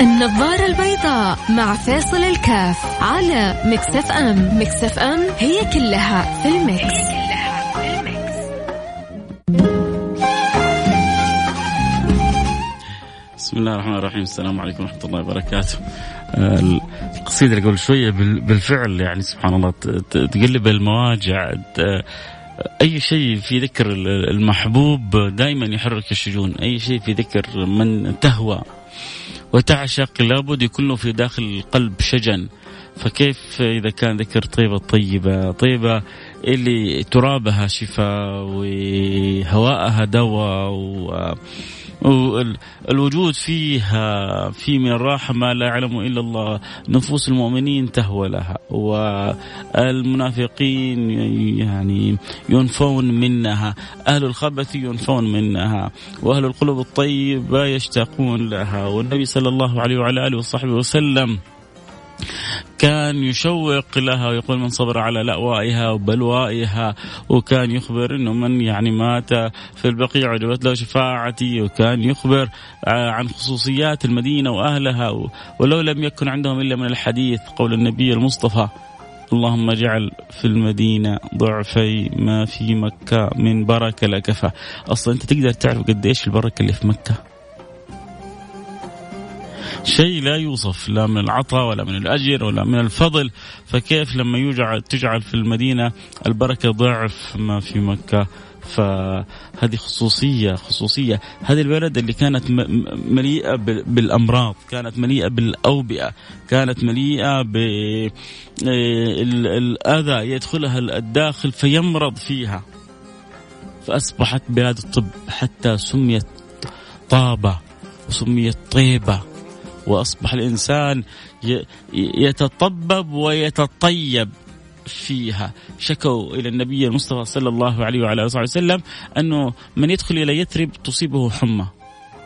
النظارة البيضاء مع فاصل الكاف على مكسف أم. مكسف أم هي كلها في المكس. بسم الله الرحمن الرحيم. السلام عليكم ورحمة الله وبركاته. القصيدة اللي قبل شوية بالفعل يعني سبحان الله تقلب المواجع. أي شيء في ذكر المحبوب دائما يحرك الشجون. أي شيء في ذكر من تهوى وتعشق لابد يكون في داخل القلب شجن. فكيف إذا كان ذكر طيبة طيبة طيبة اللي ترابها شفاء وهواءها دواء والوجود فيها في من الراحة ما لا يعلم إلا الله. نفوس المؤمنين تهوى لها والمنافقين يعني ينفون منها. أهل الخبث ينفون منها وأهل القلوب الطيبة يشتاقون لها. والنبي صلى الله عليه وعلى آله وصحبه وسلم كان يشوق لها ويقول من صبر على لأوائها وبلوائها. وكان يخبر أنه من يعني مات في البقيع وجبت له شفاعتي. وكان يخبر عن خصوصيات المدينة وأهلها ولو لم يكن عندهم إلا من الحديث قول النبي المصطفى اللهم اجعل في المدينة ضعفي ما في مكة من بركة لكفى. أصلا أنت تقدر تعرف قديش البركة اللي في مكة. شيء لا يوصف لا من العطاء ولا من الأجر ولا من الفضل. فكيف لما تجعل في المدينة البركة ضعف ما في مكة. فهذه خصوصية هذه البلد اللي كانت مليئة بالأمراض، كانت مليئة بالأوبئة، كانت مليئة بالأذى يدخلها الداخل فيمرض فيها. فأصبحت بلاد الطب حتى سميت طابة وسميت طيبة. وأصبح الإنسان يتطبب ويتطيب فيها. شكوا إلى النبي المصطفى صلى الله عليه وعلى آله وسلم أنه من يدخل إلى يثرب تصيبه حمى.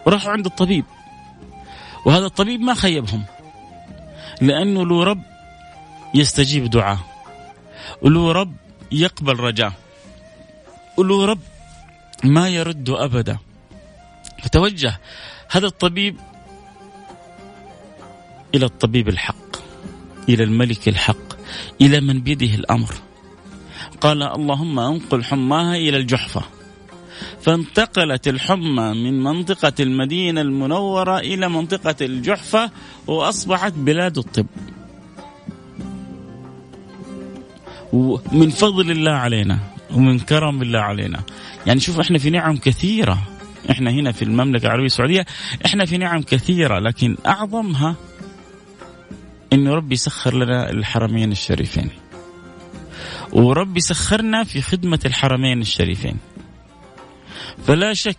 وراحوا عند الطبيب وهذا الطبيب ما خيبهم لأنه له رب يستجيب دعاء وله رب يقبل رجاء وله رب ما يرد أبدا. فتوجه هذا الطبيب إلى الطبيب الحق، إلى الملك الحق، إلى من بيده الأمر. قال اللهم أنقل حماها إلى الجحفة. فانتقلت الحمى من منطقة المدينة المنورة إلى منطقة الجحفة وأصبحت بلاد الطب. ومن فضل الله علينا ومن كرم الله علينا يعني شوف إحنا في نعم كثيرة. إحنا هنا في المملكة العربية السعودية إحنا في نعم كثيرة لكن أعظمها إن ربي سخر لنا الحرمين الشريفين وربي سخرنا في خدمة الحرمين الشريفين. فلا شك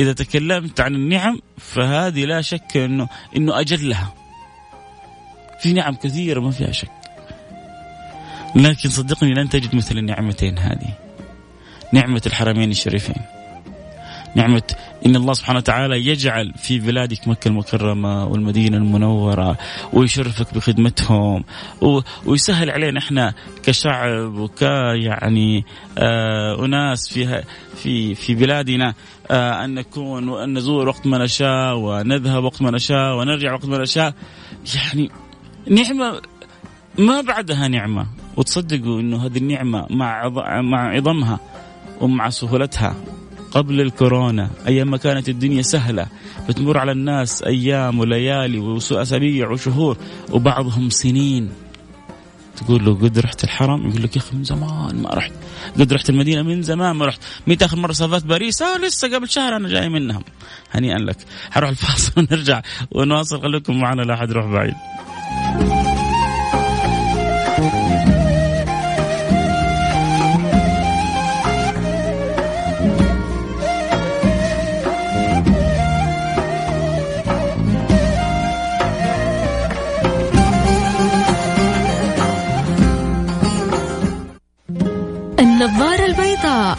إذا تكلمت عن النعم فهذه لا شك إنه أجلها. في نعم كثيرة ما فيها شك لكن صدقني لن تجد مثل النعمتين هذه. نعمة الحرمين الشريفين، نعمة إن الله سبحانه وتعالى يجعل في بلادك مكة المكرمة والمدينة المنورة ويشرفك بخدمتهم ويسهل علينا إحنا كشعب وكيعني أناس في بلادنا أن نكون وأن نزور وقت ما نشاء ونذهب وقت ما نشاء ونرجع وقت ما نشاء. يعني نعمة ما بعدها نعمة. وتصدقوا إنه هذه النعمة مع عظمها ومع سهولتها قبل الكورونا أيام ما كانت الدنيا سهلة بتمر على الناس أيام وليالي وأسابيع وشهور وبعضهم سنين. تقول له قد رحت الحرم يقول لك يا أخي من زمان ما رحت، قد رحت المدينة من زمان ما رحت، متى آخر مرة سافرت باريس؟ لسه قبل شهر أنا جاي منهم. هنيئا لك. هروح الفاصل ونرجع ونواصل. خليكم معنا لا أحد يروح بعيد. النظارة البيضاء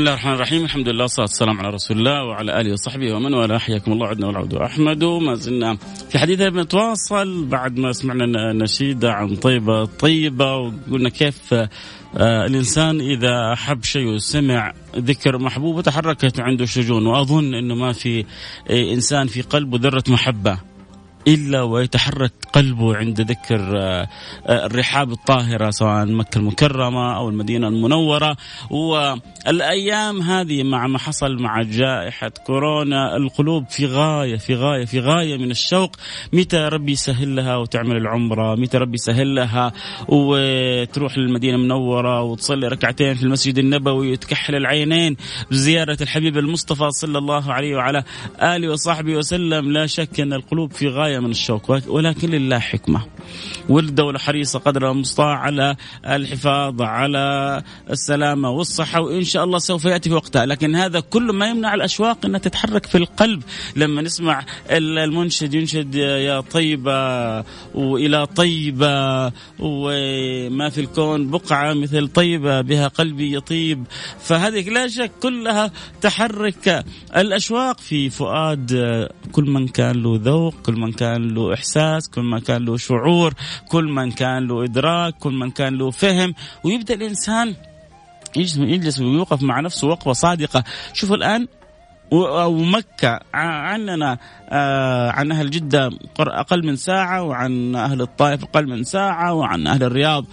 الله الرحمن الرحيم. الحمد لله والصلاة والسلام على رسول الله وعلى آله وصحبه ومن والاه. حياكم الله عدنا والعود أحمد. وما زلنا في حديثنا بنتواصل بعد ما سمعنا نشيدة عن طيبة طيبة، وقلنا كيف الإنسان إذا أحب شيء وسمع ذكر محبوب تحركت عنده شجون. وأظن أنه ما في إنسان في قلبه ذرة محبة إلا ويتحرك قلبه عند ذكر الرحاب الطاهرة، سواء مكة المكرمة أو المدينة المنورة. والأيام هذه مع ما حصل مع جائحة كورونا، القلوب في غاية في غاية في غاية من الشوق. متى ربي يسهل لها وتعمل العمرة، متى ربي يسهل لها وتروح للمدينة المنورة وتصلي ركعتين في المسجد النبوي وتكحل العينين بزيارة الحبيب المصطفى صلى الله عليه وعلى آله وصحبه وسلم. لا شك أن القلوب في غاية من الشوق، ولكن لله حكمة، والدولة حريصة قدر المستطاع على الحفاظ على السلامة والصحة، وإن شاء الله سوف يأتي وقتها. لكن هذا كله ما يمنع الأشواق أنها تتحرك في القلب. لما نسمع المنشد ينشد يا طيبة وإلى طيبة وما في الكون بقعة مثل طيبة بها قلبي يطيب، فهذه لا شك كلها تحرك الأشواق في فؤاد كل من كان له ذوق، كل من كان له إحساس، كل من كان له شعور، كل من كان له إدراك، كل من كان له فهم. ويبدأ الإنسان يجلس ويوقف مع نفسه وقفة صادقة. شوفوا الآن ومكة عننا عن أهل جدة أقل من ساعة، وعن أهل الطائف أقل من ساعة، وعن أهل الرياض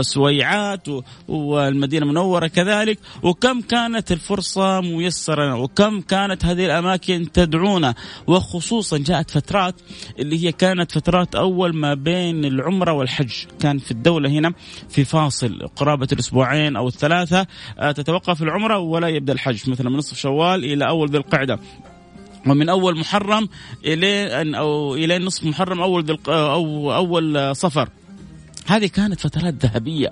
سويعات والمدينة المنورة كذلك. وكم كانت الفرصة ميسرة، وكم كانت هذه الأماكن تدعونا. وخصوصا جاءت فترات اللي هي كانت فترات أول ما بين العمرة والحج، كان في الدولة هنا في فاصل قرابة الأسبوعين أو الثلاثة، تتوقف العمرة ولا يبدأ الحج، مثلا من نصف شوال إلى أول ذي القعدة، ومن أول محرم إلى نصف محرم أول صفر. هذه كانت فترات ذهبية،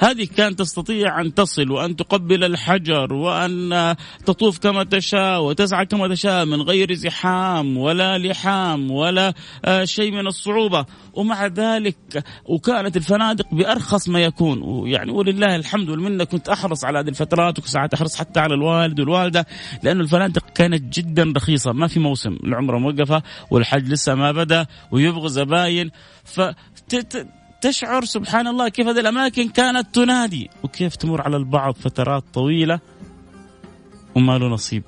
هذه كانت تستطيع أن تصل وأن تقبل الحجر وأن تطوف كما تشاء وتسعى كما تشاء من غير زحام ولا لحام ولا شيء من الصعوبة. ومع ذلك وكانت الفنادق بأرخص ما يكون، يعني ولله الحمد والمنة. كنت أحرص على هذه الفترات، وساعات أحرص حتى على الوالد والوالدة، لأن الفنادق كانت جدا رخيصة. ما في موسم، العمرة موقفة والحج لسه ما بدأ ويبغى زباين. تشعر سبحان الله كيف هذه الأماكن كانت تنادي، وكيف تمر على البعض فترات طويلة وما له نصيب.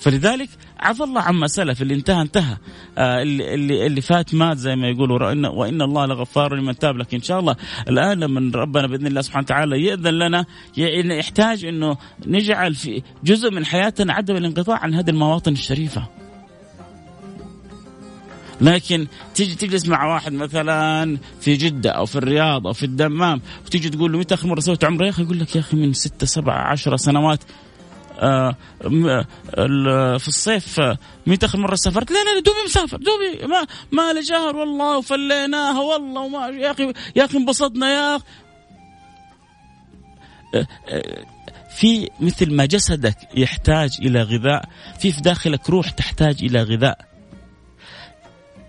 فلذلك عفى الله عما سلف، اللي انتهى اللي فات مات زي ما يقولوا، وإن الله لغفار لمن تاب. لكن إن شاء الله الآن لما ربنا بإذن الله سبحانه وتعالى يأذن لنا، يعني يحتاج أنه نجعل في جزء من حياتنا عدم الانقطاع عن هذه المواطن الشريفة. لكن تيجي تجلس مع واحد مثلا في جدة أو في الرياض أو في الدمام، وتيجي تقول له متى آخر مرة سويت عمرة يا أخي؟ يقول لك يا أخي من 6 7 10 سنوات. في الصيف متى آخر مرة سافرت؟ لا دوبي مسافر، دوبي ما لجهر والله، وفليناها والله، وما يا أخي انبسطنا يا أخي. في مثل ما جسدك يحتاج إلى غذاء، في داخلك روح تحتاج إلى غذاء.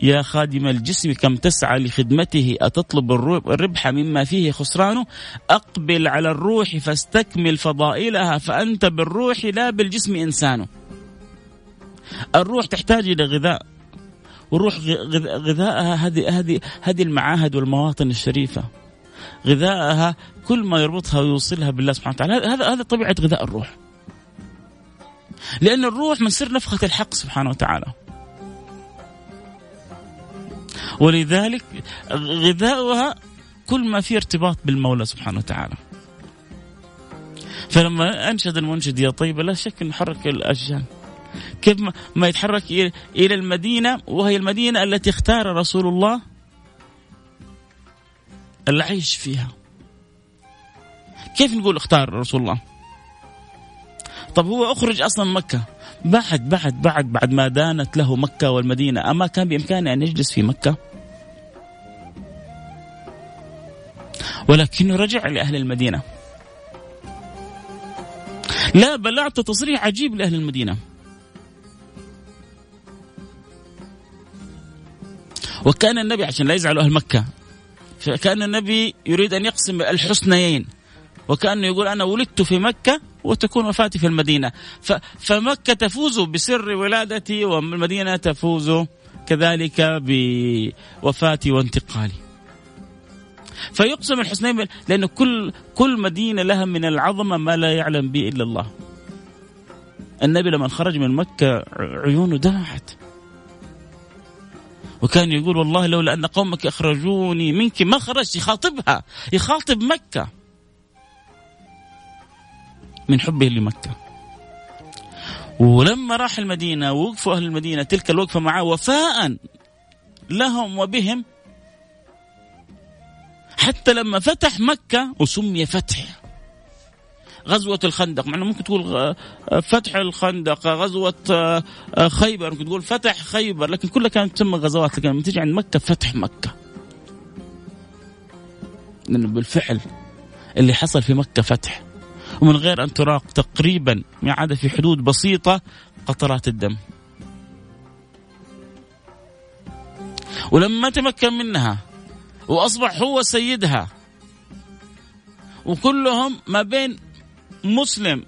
يا خادم الجسم كم تسعى لخدمته، أتطلب الربح مما فيه خسرانه؟ أقبل على الروح فاستكمل فضائلها، فأنت بالروح لا بالجسم إنسانه. الروح تحتاج إلى غذاء، والروح غذاءها هذه المعاهد والمواطن الشريفة، غذاءها كل ما يربطها ويوصلها بالله سبحانه وتعالى. هذا طبيعة غذاء الروح، لأن الروح من سر نفخة الحق سبحانه وتعالى. ولذلك غذاؤها كل ما فيه ارتباط بالمولى سبحانه وتعالى. فلما أنشد المنشد يا طيبة، لا شك أن حرك الأشجان، كيف ما يتحرك إلى المدينة، وهي المدينة التي اختار رسول الله العيش فيها. كيف نقول اختار رسول الله؟ طب هو أخرج أصلا مكة بعد ما دانت له مكة والمدينة. أما كان بإمكانه أن يجلس في مكة، ولكنه رجع لأهل المدينة. لا بل أعطى تصريح عجيب لأهل المدينة، وكان النبي عشان لا يزعلوا أهل مكة، كان النبي يريد أن يقسم الحسنيين، وكأنه يقول أنا ولدت في مكة وتكون وفاتي في المدينة. فمكة تفوز بسر ولادتي والمدينة تفوز كذلك بوفاتي وانتقالي. فيقسم الحسنين لأن كل مدينة لها من العظمة ما لا يعلم به إلا الله. النبي لما خرج من مكة عيونه دمعت وكان يقول والله لولا أن قومك أخرجوني منك ما خرجت. يخاطبها، يخاطب مكة من حبه لمكة. ولما راح المدينة ووقفوا أهل المدينة تلك الوقفة معه وفاء لهم وبهم، حتى لما فتح مكة وسمي فتح غزوة الخندق، مع أنه ممكن تقول فتح الخندق، غزوة خيبر ممكن تقول فتح خيبر، لكن كلها كانت تسمى غزوات، لكن لما تيجي عند مكة فتح مكة، لأنه بالفعل اللي حصل في مكة فتح، ومن غير أن تراق تقريبا ما عدا في حدود بسيطة قطرات الدم. ولما تمكن منها وأصبح هو سيدها وكلهم ما بين مسلم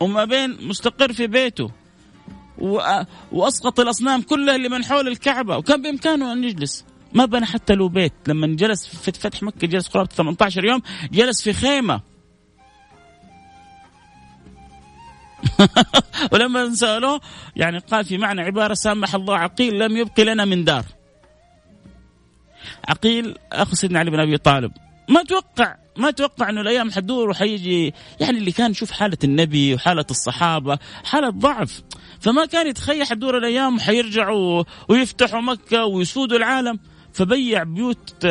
وما بين مستقر في بيته، وأسقط الأصنام كلها اللي من حول الكعبة، وكان بإمكانه أن يجلس، ما بنى حتى له بيت. لما جلس في فتح مكة جلس قرابة 18 يوم، جلس في خيمة ولما سألوه يعني قال في معنى عبارة سامح الله عقيل لم يبقي لنا من دار. عقيل أخو سيدنا علي بن أبي طالب، ما توقع أنه الأيام حدور وحيجي، يعني اللي كان يشوف حالة النبي وحالة الصحابة حالة ضعف، فما كان يتخيل حدور الأيام وحيرجعوا ويفتحوا مكة ويسودوا العالم. فبيع بيوت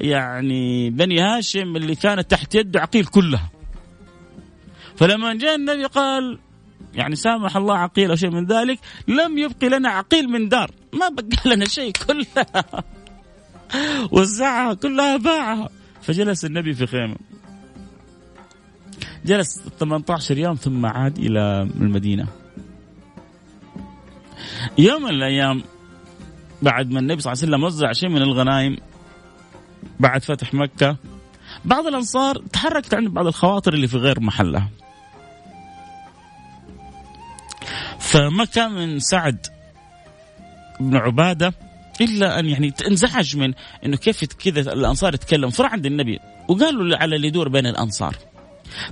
يعني بني هاشم اللي كانت تحت يده عقيل كلها. فلما جاء النبي قال يعني سامح الله عقيل أو شيء من ذلك، لم يبقي لنا عقيل من دار، ما بقى لنا شيء، كلها وزعها كلها باعها. فجلس النبي في خيمة، جلس 18 يوم ثم عاد إلى المدينة. يوم من الأيام بعد ما النبي صلى الله عليه وسلم وزع شيء من الغنائم بعد فتح مكة، بعض الأنصار تحركت عند بعض الخواطر اللي في غير محلها. فما كان من سعد بن عبادة إلا أن يعني انزعج من أنه كيف كذا الأنصار يتكلم، فرع عند النبي وقالوا على اللي يدور بين الأنصار.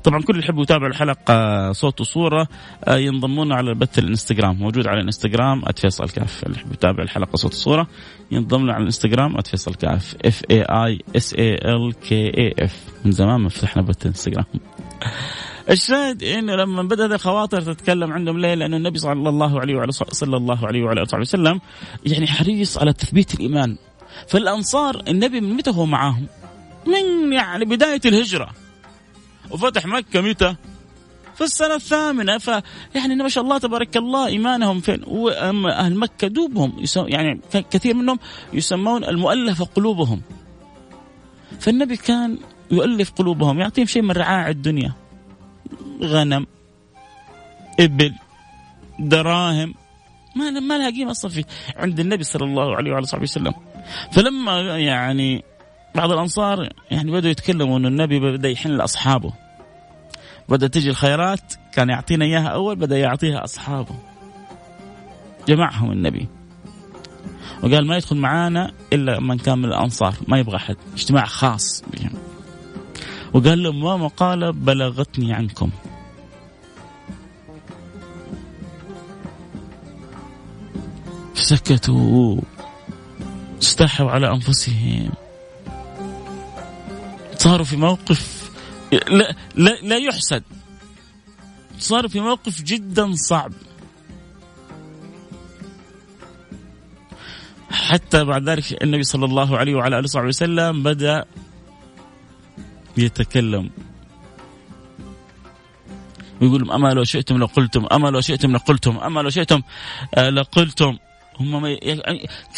طبعا كل اللي يحبوا يتابعوا الحلقة صوت وصورة ينضمون على البث الانستغرام، موجود على الانستغرام @فيصل كاف. اللي يحب يتابع الحلقة صوت وصورة ينضمون على الانستغرام @فيصل كاف FAISALKAF. من زمان ما فتحنا بث الانستغرام. الشاهد إنه لما بدأت الخواطر تتكلم عندهم، ليه؟ لأن النبي صلى الله عليه وعلى آله وسلم يعني حريص على تثبيت الإيمان. فالأنصار النبي من متى هو معاهم؟ من يعني بداية الهجرة، وفتح مكة متى؟ في السنة 8. فيعني ما شاء الله تبارك الله إيمانهم فين. وأما أهل مكة دوبهم يعني كثير منهم يسمون المؤلف قلوبهم، فالنبي كان يؤلف قلوبهم، يعطيهم شيء من رعاع الدنيا، غنم، إبل، دراهم، ما لها قيمة أصلا في عند النبي صلى الله عليه وعلى صحبه وسلم. فلما يعني بعض الأنصار يعني بدأوا يتكلموا أن النبي بدأ يحن لأصحابه، بدأ تجي الخيرات كان يعطينا إياها أول بدأ يعطيها أصحابه، جمعهم النبي وقال ما يدخل معانا إلا من كان من الأنصار، ما يبغى أحد، اجتماع خاص بهم. وقال لهم ما مقالة بلغتني عنكم، سكتوا استحوا على أنفسهم، صاروا في موقف لا يحسد، صاروا في موقف جدا صعب. حتى بعد ذلك النبي صلى الله عليه وعلى آله وصحبه وسلم بدأ يتكلم ويقول أما لو شئتم لقلتم، أما لو شئتم لقلتم، أما لو شئتم لقلتم. هم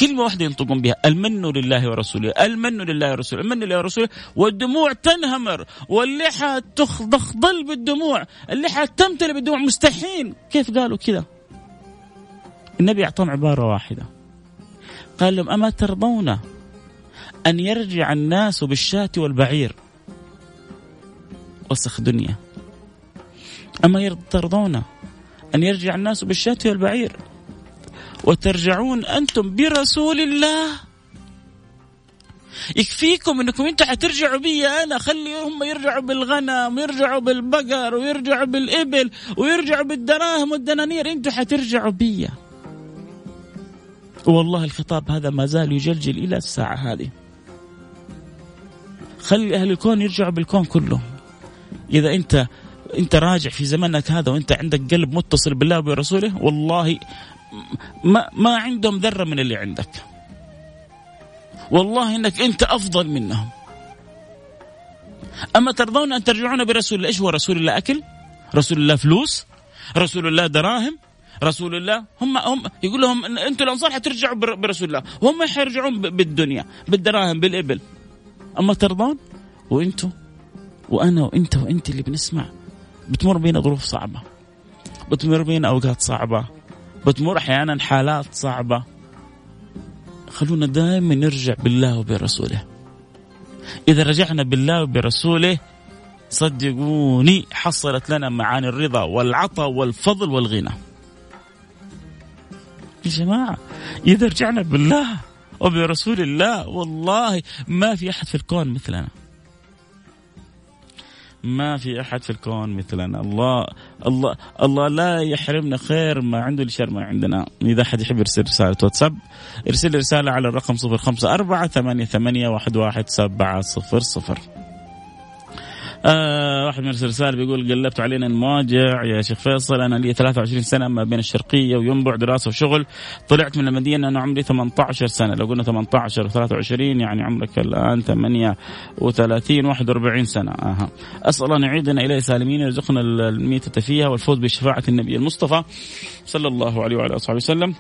كلمة واحدة ينطقون بها، المن لله ورسوله، المن لله ورسوله، المن لله ورسوله. والدموع تنهمر واللحى تخضل بالدموع، اللحى تمتلئ بالدموع، مستحيل كيف قالوا كذا. النبي أعطاهم عبارة واحدة، قال لهم أما ترضون أن يرجع الناس بالشاة والبعير وسخ دنيا أما يرضون أن يرجع الناس بالشات والبعير وترجعون أنتم برسول الله؟ يكفيكم أنكم أنتوا حترجعوا بي أنا، خليهم يرجعوا بالغنم ويرجعوا بالبقر ويرجعوا بالإبل ويرجعوا بالدراهم والدنانير، أنتوا حترجعوا بي. والله الخطاب هذا ما زال يجلجل إلى الساعة هذه. خلي أهل الكون يرجعوا بالكون كله. إذا أنت راجع في زمنك هذا وأنت عندك قلب متصل بالله وبرسوله، والله ما عندهم ذرة من اللي عندك. والله إنك أنت أفضل منهم. أما ترضون أن ترجعون برسول الله؟ إيش هو رسول الله؟ أكل؟ رسول الله فلوس؟ رسول الله دراهم؟ رسول الله هم يقول لهم أنتوا الأنصار حترجعوا برسول الله، وهم حيرجعون بالدنيا بالدراهم بالإبل. أما ترضون؟ وأنتوا وأنا وأنت وأنت اللي بنسمع بتمر بينا ظروف صعبة، بتمر بينا أوقات صعبة، بتمر أحيانا حالات صعبة. خلونا دائما نرجع بالله وبرسوله. إذا رجعنا بالله وبرسوله صدقوني حصلت لنا معاني الرضا والعطاء والفضل والغنى. يا جماعة إذا رجعنا بالله وبرسول الله والله ما في أحد في الكون مثلنا، ما في أحد في الكون مثلنا. الله لا يحرمنا خير ما عنده لشر ما عندنا. إذا أحد يحب يرسل رسالة واتساب ارسل رسالة على الرقم 0548811700. واحد من الرسالة بيقول قلبت علينا المواجع يا شيخ فيصل، أنا لي 23 سنة ما بين الشرقية وينبع دراسة وشغل، طلعت من المدينة أنا عمري 18 سنة. لو قلنا 18 و23 يعني عمرك الآن 38 41 سنة. أسأل أن يعيدنا إليه سالمين، يرزقنا الميتة فيها والفوز بشفاعة النبي المصطفى صلى الله عليه وعلى آله وسلم.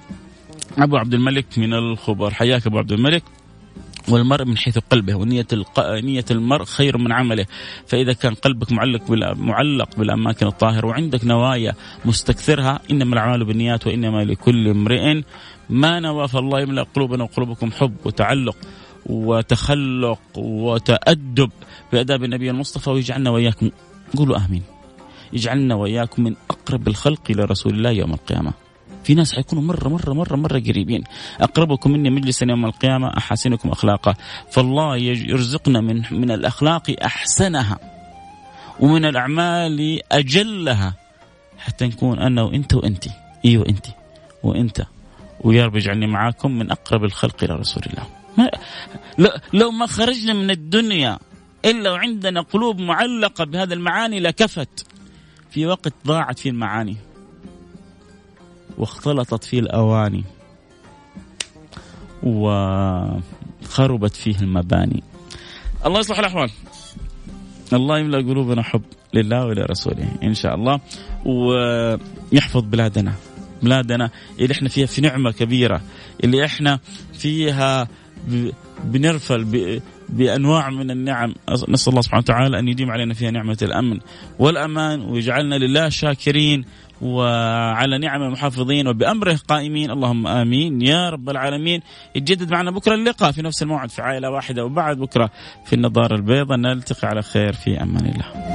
أبو عبد الملك من الخبر، حياك أبو عبد الملك. والمرء من حيث قلبه، ونية نية المرء خير من عمله. فإذا كان قلبك معلق بالأماكن الطاهرة وعندك نوايا مستكثرها، إنما الأعمال بالنيات وإنما لكل امرئ ما نوى، فالله يملأ قلوبنا وقلوبكم حب وتعلق وتخلق وتأدب بأداب النبي المصطفى، ويجعلنا وإياكم، قولوا آمين، يجعلنا وإياكم من أقرب الخلق إلى رسول الله يوم القيامة. في ناس حيكونوا مرة مرة مرة مرة قريبين، أقربكم مني مجلسا يوم القيامة أحسنكم أخلاقا. فالله يرزقنا من الأخلاق أحسنها ومن الأعمال أجلها، حتى نكون أنا وأنت وأنت إيه وأنت وأنت، ويا رب يجعلني معاكم من أقرب الخلق إلى رسول الله. لو ما خرجنا من الدنيا إلا وعندنا قلوب معلقة بهذا المعاني لكفت. في وقت ضاعت فيه المعاني واختلطت فيه الأواني وخربت فيه المباني. الله يصلح الأحوال، الله يملأ قلوبنا حب لله ولرسوله إن شاء الله، ويحفظ بلادنا اللي إحنا فيها في نعمة كبيرة، اللي إحنا فيها بنرفل بأنواع من النعم. نسأل الله سبحانه وتعالى أن يديم علينا فيها نعمة الأمن والأمان، ويجعلنا لله شاكرين وعلى نعمه محافظين وبأمره قائمين. اللهم آمين يا رب العالمين. يتجدد معنا بكرة اللقاء في نفس الموعد في عائلة واحدة، وبعد بكرة في النظارة البيضاء. نلتقي على خير في أمان الله.